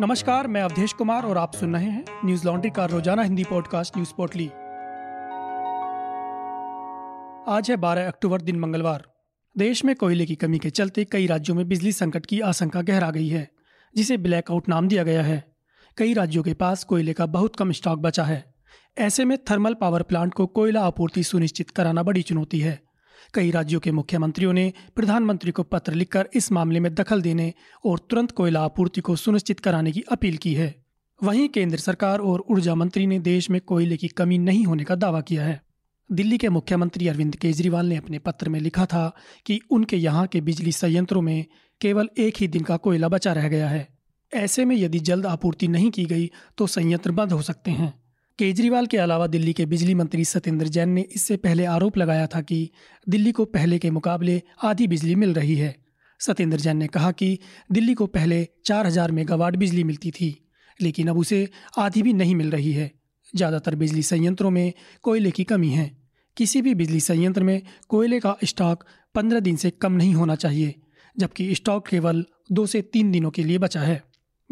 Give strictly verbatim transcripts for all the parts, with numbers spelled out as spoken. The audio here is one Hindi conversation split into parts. नमस्कार, मैं अवधेश कुमार और आप सुन रहे हैं न्यूज लॉन्ड्री का रोजाना हिंदी पॉडकास्ट न्यूज पोर्टली। आज है बारह अक्टूबर, दिन मंगलवार। देश में कोयले की कमी के चलते कई राज्यों में बिजली संकट की आशंका गहरा गई है, जिसे ब्लैकआउट नाम दिया गया है। कई राज्यों के पास कोयले का बहुत कम स्टॉक बचा है। ऐसे में थर्मल पावर प्लांट को कोयला आपूर्ति सुनिश्चित कराना बड़ी चुनौती है। कई राज्यों के मुख्यमंत्रियों ने प्रधानमंत्री को पत्र लिखकर इस मामले में दखल देने और तुरंत कोयला आपूर्ति को सुनिश्चित कराने की अपील की है। वहीं केंद्र सरकार और ऊर्जा मंत्री ने देश में कोयले की कमी नहीं होने का दावा किया है। दिल्ली के मुख्यमंत्री अरविंद केजरीवाल ने अपने पत्र में लिखा था कि उनके यहाँ के बिजली संयंत्रों में केवल एक ही दिन का कोयला बचा रह गया है। ऐसे में यदि जल्द आपूर्ति नहीं की गई तो संयंत्र बंद हो सकते हैं। केजरीवाल के अलावा दिल्ली के बिजली मंत्री सत्येंद्र जैन ने इससे पहले आरोप लगाया था कि दिल्ली को पहले के मुकाबले आधी बिजली मिल रही है। सत्येंद्र जैन ने कहा कि दिल्ली को पहले चार हज़ार मेगावाट बिजली मिलती थी, लेकिन अब उसे आधी भी नहीं मिल रही है। ज़्यादातर बिजली संयंत्रों में कोयले की कमी है। किसी भी बिजली संयंत्र में कोयले का स्टॉक पंद्रह दिन से कम नहीं होना चाहिए, जबकि स्टॉक केवल दो से तीन दिनों के लिए बचा है।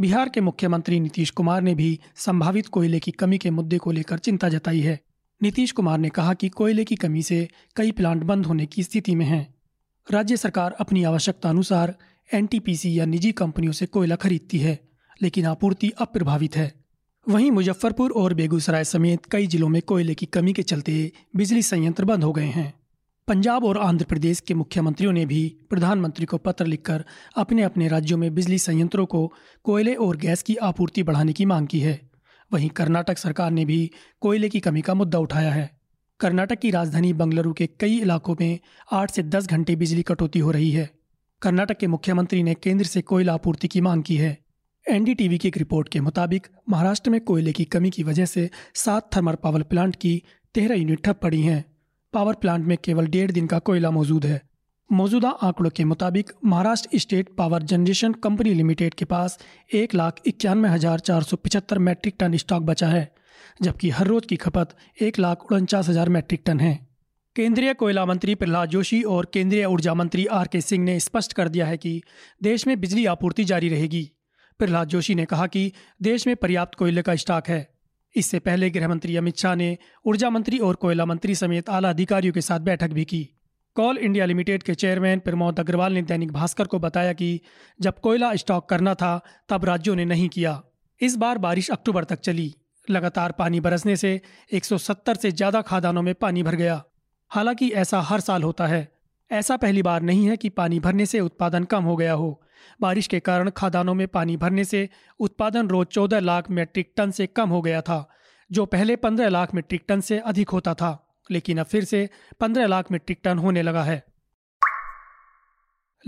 बिहार के मुख्यमंत्री नीतीश कुमार ने भी संभावित कोयले की कमी के मुद्दे को लेकर चिंता जताई है। नीतीश कुमार ने कहा कि कोयले की कमी से कई प्लांट बंद होने की स्थिति में हैं। राज्य सरकार अपनी आवश्यकता अनुसार एन टी पी सी या निजी कंपनियों से कोयला खरीदती है, लेकिन आपूर्ति अप्रभावित है। वहीं मुजफ्फरपुर और बेगूसराय समेत कई जिलों में कोयले की कमी के चलते बिजली संयंत्र बंद हो गए हैं। पंजाब और आंध्र प्रदेश के मुख्यमंत्रियों ने भी प्रधानमंत्री को पत्र लिखकर अपने अपने राज्यों में बिजली संयंत्रों को कोयले और गैस की आपूर्ति बढ़ाने की मांग की है। वहीं कर्नाटक सरकार ने भी कोयले की कमी का मुद्दा उठाया है। कर्नाटक की राजधानी बंगलुरु के कई इलाकों में आठ से दस घंटे बिजली कटौती हो रही है। कर्नाटक के मुख्यमंत्री ने केंद्र से कोयला आपूर्ति की मांग की है। एन डी टी वी की एक रिपोर्ट के मुताबिक महाराष्ट्र में कोयले की कमी की वजह से सात थर्मल पावर प्लांट की तेरह यूनिट ठप पड़ी हैं। पावर प्लांट में केवल डेढ़ दिन का कोयला मौजूद है। मौजूदा आंकड़ों के मुताबिक Maharashtra state power generation company limited के पास एक लाख इक्यानवे हजार चार सौ पिछहत्तर मैट्रिक टन स्टॉक बचा है, जबकि हर रोज की खपत एक लाख उनचास हजार मैट्रिक टन है। केंद्रीय कोयला मंत्री प्रहलाद जोशी और केंद्रीय ऊर्जा मंत्री आर के सिंह ने स्पष्ट कर दिया है कि देश में बिजली आपूर्ति जारी रहेगी। प्रहलाद जोशी ने कहा कि देश में पर्याप्त कोयले का स्टॉक है। इससे पहले गृहमंत्री अमित शाह ने ऊर्जा मंत्री और कोयला मंत्री समेत आला अधिकारियों के साथ बैठक भी की। कोल इंडिया लिमिटेड के चेयरमैन प्रमोद अग्रवाल ने दैनिक भास्कर को बताया कि जब कोयला स्टॉक करना था तब राज्यों ने नहीं किया। इस बार बारिश अक्टूबर तक चली। लगातार पानी बरसने से एक सौ सत्तर से ज़्यादा खदानों में पानी भर गया। हालांकि ऐसा हर साल होता है। ऐसा पहली बार नहीं है कि पानी भरने से उत्पादन कम हो गया हो। बारिश के कारण खदानों में पानी भरने से उत्पादन रोज चौदह लाख मीट्रिक टन से कम हो गया था, जो पहले पंद्रह लाख मीट्रिक टन से अधिक होता था, लेकिन अब फिर से पंद्रह लाख मीट्रिक टन होने लगा है।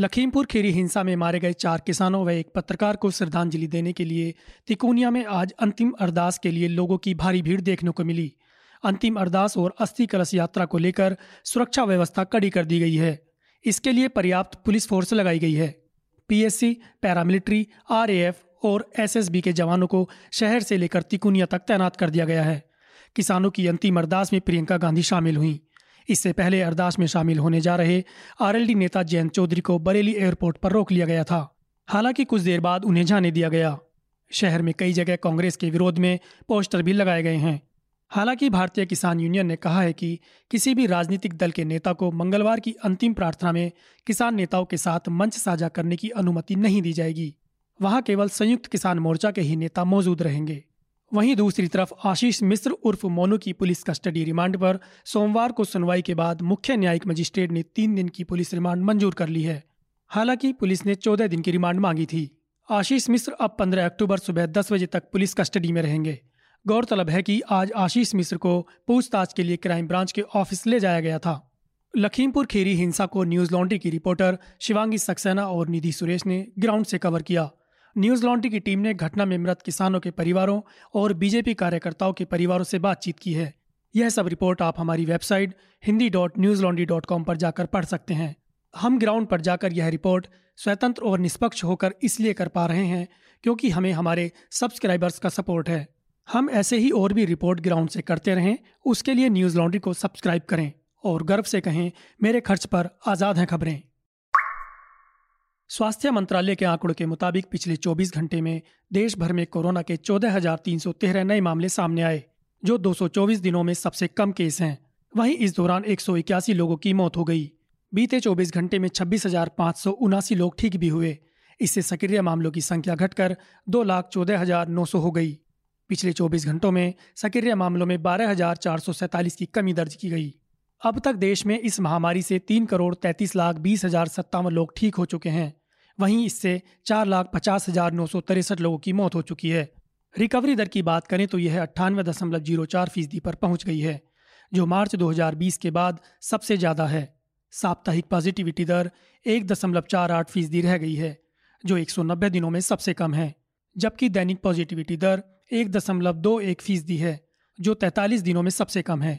लखीमपुर खीरी हिंसा में मारे गए चार किसानों व एक पत्रकार को श्रद्धांजलि देने के लिए तिकुनिया में आज अंतिम अरदास के लिए लोगों की भारी भीड़ देखने को मिली। अंतिम अरदास और अस्थि कलश यात्रा को लेकर सुरक्षा व्यवस्था कड़ी कर दी गई है। इसके लिए पर्याप्त पुलिस फोर्स लगाई गई है। P S C, paramilitary, R A F और एस एस बी के जवानों को शहर से लेकर तिकुनिया तक तैनात कर दिया गया है। किसानों की अंतिम अरदास में प्रियंका गांधी शामिल हुईं। इससे पहले अरदास में शामिल होने जा रहे आर एल डी नेता जयंत चौधरी को बरेली एयरपोर्ट पर रोक लिया गया था। हालांकि कुछ देर बाद उन्हें जाने दिया गया। शहर में कई जगह कांग्रेस के विरोध में पोस्टर भी लगाए गए हैं। हालांकि भारतीय किसान यूनियन ने कहा है कि किसी भी राजनीतिक दल के नेता को मंगलवार की अंतिम प्रार्थना में किसान नेताओं के साथ मंच साझा करने की अनुमति नहीं दी जाएगी। वहां केवल संयुक्त किसान मोर्चा के ही नेता मौजूद रहेंगे। वहीं दूसरी तरफ आशीष मिश्र उर्फ मोनू की पुलिस कस्टडी रिमांड पर सोमवार को सुनवाई के बाद मुख्य न्यायिक मजिस्ट्रेट ने तीन दिन की पुलिस रिमांड मंजूर कर ली है। हालांकि पुलिस ने चौदह दिन की रिमांड मांगी थी। आशीष मिश्र अब पंद्रह अक्टूबर सुबह दस बजे तक पुलिस कस्टडी में रहेंगे। गौरतलब है कि आज आशीष मिश्र को पूछताछ के लिए क्राइम ब्रांच के ऑफिस ले जाया गया था। लखीमपुर खीरी हिंसा को न्यूज लॉन्ड्री की रिपोर्टर शिवांगी सक्सेना और निधि सुरेश ने ग्राउंड से कवर किया। न्यूज लॉन्ड्री की टीम ने घटना में मृत किसानों के परिवारों और बीजेपी कार्यकर्ताओं के परिवारों से बातचीत की है। यह सब रिपोर्ट आप हमारी website Hindi dot news laundry dot com पर जाकर पढ़ सकते हैं। हम ग्राउंड पर जाकर यह रिपोर्ट स्वतंत्र और निष्पक्ष होकर इसलिए कर पा रहे हैं क्योंकि हमें हमारे सब्सक्राइबर्स का सपोर्ट है। हम ऐसे ही और भी रिपोर्ट ग्राउंड से करते रहें, उसके लिए न्यूज़ लॉन्ड्री को सब्सक्राइब करें और गर्व से कहें, मेरे खर्च पर आज़ाद हैं खबरें। स्वास्थ्य मंत्रालय के आंकड़ों के मुताबिक पिछले चौबीस घंटे में देश भर में कोरोना के चौदह हजार तीन सौ तेरह नए मामले सामने आए, जो दो सौ चौबीस दिनों में सबसे कम केस हैं। वहीं इस दौरान एक सौ इक्यासी लोगों की मौत हो गई। बीते चौबीस घंटे में छब्बीस हजार पाँच सौ उनासी लोग ठीक भी हुए। इससे सक्रिय मामलों की संख्या घटकर दो लाख चौदह हजार नौ सौ हो गई। पिछले चौबीस घंटों में सक्रिय मामलों में बारह हजार चार सौ सैंतालीस की कमी दर्ज की गई। अब तक देश में इस महामारी से तीन करोड़ तैंतीस लाख बीस हजार सत्तावन लोग ठीक हो चुके हैं। वहीं इससे चार लाख पचास हजार नौ सौ तिरसठ लोगों की मौत हो चुकी है। रिकवरी दर की बात करें तो यह अट्ठानवे दशमलव जीरो चार फीसदी पर पहुंच गई है, जो मार्च दो हज़ार बीस के बाद सबसे ज़्यादा है। साप्ताहिक पॉजिटिविटी दर एक दशमलव चार आठ फीसदी रह गई है, जो एक सौ नब्बे दिनों में सबसे कम है, जबकि दैनिक पॉजिटिविटी दर एक दशमलव दो एक फीसदी है, जो तैंतालीस दिनों में सबसे कम है।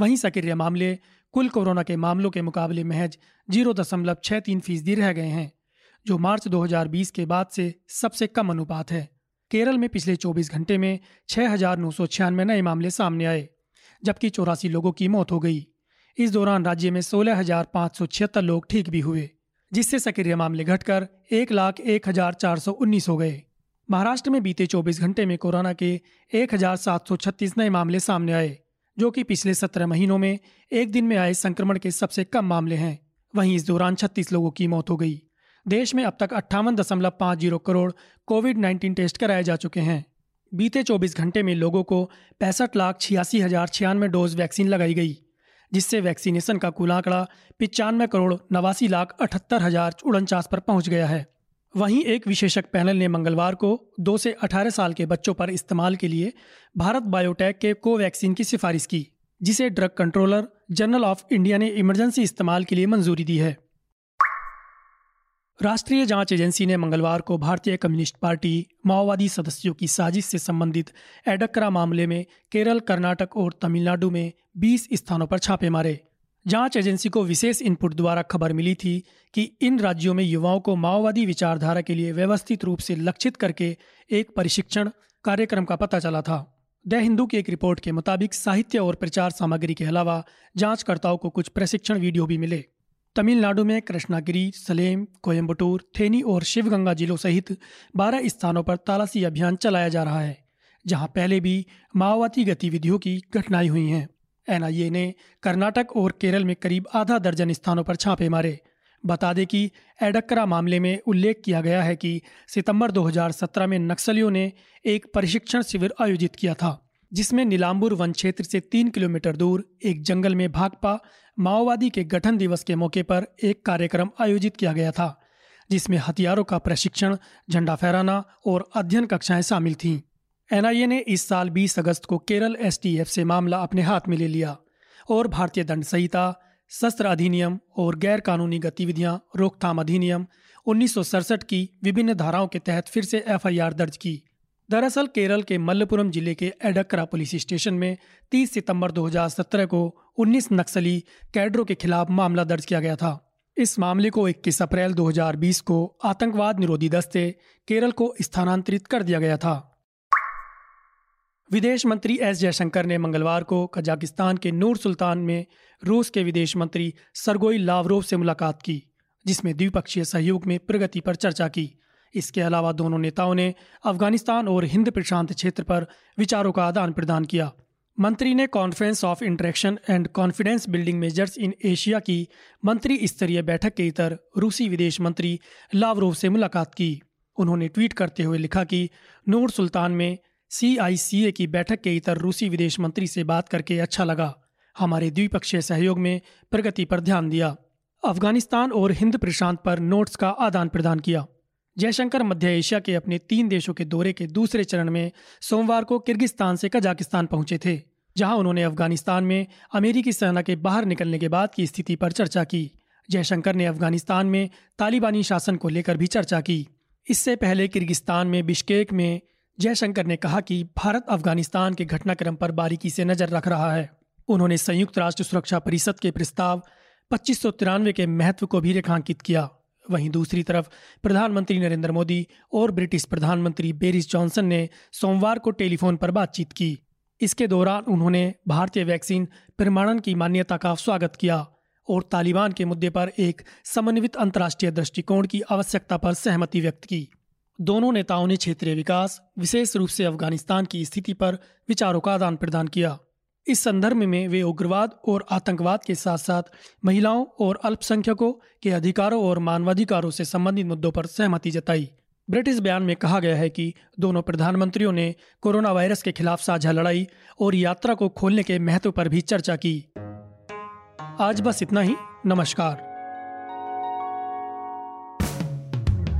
वहीं सक्रिय मामले कुल कोरोना के मामलों के मुकाबले महज जीरो दशमलव छः तीन फीसदी रह गए हैं, जो मार्च दो हज़ार बीस के बाद से सबसे कम अनुपात है। केरल में पिछले चौबीस घंटे में छः हजार नौ सौ छियानवे नए मामले सामने आए, जबकि चौरासी लोगों की मौत हो गई। इस दौरान राज्य में सोलह हजार पाँच सौ छिहत्तर लोग ठीक भी हुए, जिससे सक्रिय मामले घटकर एक लाख एक हजार चार सौ उन्नीस हो गए। महाराष्ट्र में बीते चौबीस घंटे में कोरोना के एक हजार सात सौ छत्तीस नए मामले सामने आए, जो कि पिछले सत्रह महीनों में एक दिन में आए संक्रमण के सबसे कम मामले हैं। वहीं इस दौरान छत्तीस लोगों की मौत हो गई। देश में अब तक अट्ठावन दशमलव पाँच zero crore covid nineteen test कराए जा चुके हैं। बीते चौबीस घंटे में लोगों को पैंसठ लाख छियासी हजार छियानवे डोज वैक्सीन लगाई गई, जिससे वैक्सीनेशन का कुल आंकड़ा पिचानवे करोड़ नवासी लाख अठहत्तर हजार उनचास पर पहुंच गया है। वहीं एक विशेषज्ञ पैनल ने मंगलवार को दो से अठारह साल के बच्चों पर इस्तेमाल के लिए भारत बायोटेक के कोवैक्सीन की सिफारिश की, जिसे drug controller general of India ने इमरजेंसी इस्तेमाल के लिए मंजूरी दी है। राष्ट्रीय जांच एजेंसी ने मंगलवार को भारतीय कम्युनिस्ट पार्टी माओवादी सदस्यों की साजिश से संबंधित एडक्करा मामले में केरल, कर्नाटक और तमिलनाडु में बीस स्थानों पर छापे मारे। जांच एजेंसी को विशेष इनपुट द्वारा खबर मिली थी कि इन राज्यों में युवाओं को माओवादी विचारधारा के लिए व्यवस्थित रूप से लक्षित करके एक प्रशिक्षण कार्यक्रम का पता चला था। द हिंदू की एक रिपोर्ट के मुताबिक साहित्य और प्रचार सामग्री के अलावा जाँचकर्ताओं को कुछ प्रशिक्षण वीडियो भी मिले। तमिलनाडु में कृष्णागिरी, सलेम, कोयंबटूर, थेनी और शिवगंगा जिलों सहित बारह स्थानों पर तलाशी अभियान चलाया जा रहा है, जहां पहले भी माओवादी गतिविधियों की घटनाएं हुई हैं। एन आई ए ने कर्नाटक और केरल में करीब आधा दर्जन स्थानों पर छापे मारे। बता दें कि एडक्करा मामले में उल्लेख किया गया है कि सितंबर दो हज़ार सत्रह में नक्सलियों ने एक प्रशिक्षण शिविर आयोजित किया था, जिसमें नीलाम्बुर वन क्षेत्र से तीन किलोमीटर दूर एक जंगल में भाकपा माओवादी के गठन दिवस के मौके पर एक कार्यक्रम आयोजित किया गया था, जिसमें हथियारों का प्रशिक्षण, झंडा फहराना और अध्ययन कक्षाएं शामिल थीं। एन आई ए ने इस साल बीस अगस्त को केरल एस टी एफ से मामला अपने हाथ में ले लिया और भारतीय दंड संहिता, शस्त्र अधिनियम और गैरकानूनी गतिविधियां रोकथाम अधिनियम उन्नीस सौ सड़सठ की विभिन्न धाराओं के तहत फिर से एफ आई आर दर्ज की। दरअसल केरल के मल्लपुरम जिले के एडक्करा पुलिस स्टेशन में तीस सितंबर दो हज़ार सत्रह को उन्नीस नक्सली कैडरों के खिलाफ मामला दर्ज किया गया था। इस मामले को इक्कीस अप्रैल दो हज़ार बीस को आतंकवाद निरोधी दस्ते केरल को स्थानांतरित कर दिया गया था। विदेश मंत्री एस जयशंकर ने मंगलवार को कजाकिस्तान के नूर सुल्तान में रूस के विदेश मंत्री सरगोई लावरोव से मुलाकात की, जिसमें द्विपक्षीय सहयोग में प्रगति पर चर्चा की। इसके अलावा दोनों नेताओं ने अफगानिस्तान और हिंद प्रशांत क्षेत्र पर विचारों का आदान प्रदान किया। मंत्री ने conference of interaction and confidence building measures in Asia की मंत्री स्तरीय बैठक के इतर रूसी विदेश मंत्री लावरोव से मुलाकात की। उन्होंने ट्वीट करते हुए लिखा कि नूर सुल्तान में सी आई सी ए की बैठक के इतर रूसी विदेश मंत्री से बात करके अच्छा लगा। हमारे द्विपक्षीय सहयोग में प्रगति पर ध्यान दिया, अफगानिस्तान और हिंद प्रशांत पर नोट्स का आदान प्रदान किया। जयशंकर मध्य एशिया के अपने तीन देशों के दौरे के दूसरे चरण में सोमवार को किर्गिस्तान से कजाकिस्तान पहुंचे थे, जहां उन्होंने अफगानिस्तान में अमेरिकी सेना के बाहर निकलने के बाद की स्थिति पर चर्चा की। जयशंकर ने अफगानिस्तान में तालिबानी शासन को लेकर भी चर्चा की। इससे पहले किर्गिस्तान में बिश्केक में जयशंकर ने कहा कि भारत अफगानिस्तान के घटनाक्रम पर बारीकी से नज़र रख रहा है। उन्होंने संयुक्त राष्ट्र सुरक्षा परिषद के प्रस्ताव पच्चीस सौ तिरानवे के महत्व को भी रेखांकित किया। वहीं दूसरी तरफ प्रधानमंत्री नरेंद्र मोदी और ब्रिटिश प्रधानमंत्री बोरिस जॉनसन ने सोमवार को टेलीफोन पर बातचीत की। इसके दौरान उन्होंने भारतीय वैक्सीन प्रमाणन की मान्यता का स्वागत किया और तालिबान के मुद्दे पर एक समन्वित अंतर्राष्ट्रीय दृष्टिकोण की आवश्यकता पर सहमति व्यक्त की। दोनों नेताओं ने क्षेत्रीय विकास, विशेष रूप से अफगानिस्तान की स्थिति पर विचारों का आदान प्रदान किया। इस संदर्भ में वे उग्रवाद और आतंकवाद के साथ साथ महिलाओं और अल्पसंख्यकों के अधिकारों और मानवाधिकारों से संबंधित मुद्दों पर सहमति जताई। ब्रिटिश बयान में कहा गया है कि दोनों प्रधानमंत्रियों ने कोरोना वायरस के खिलाफ साझा लड़ाई और यात्रा को खोलने के महत्व पर भी चर्चा की। आज बस इतना ही, नमस्कार।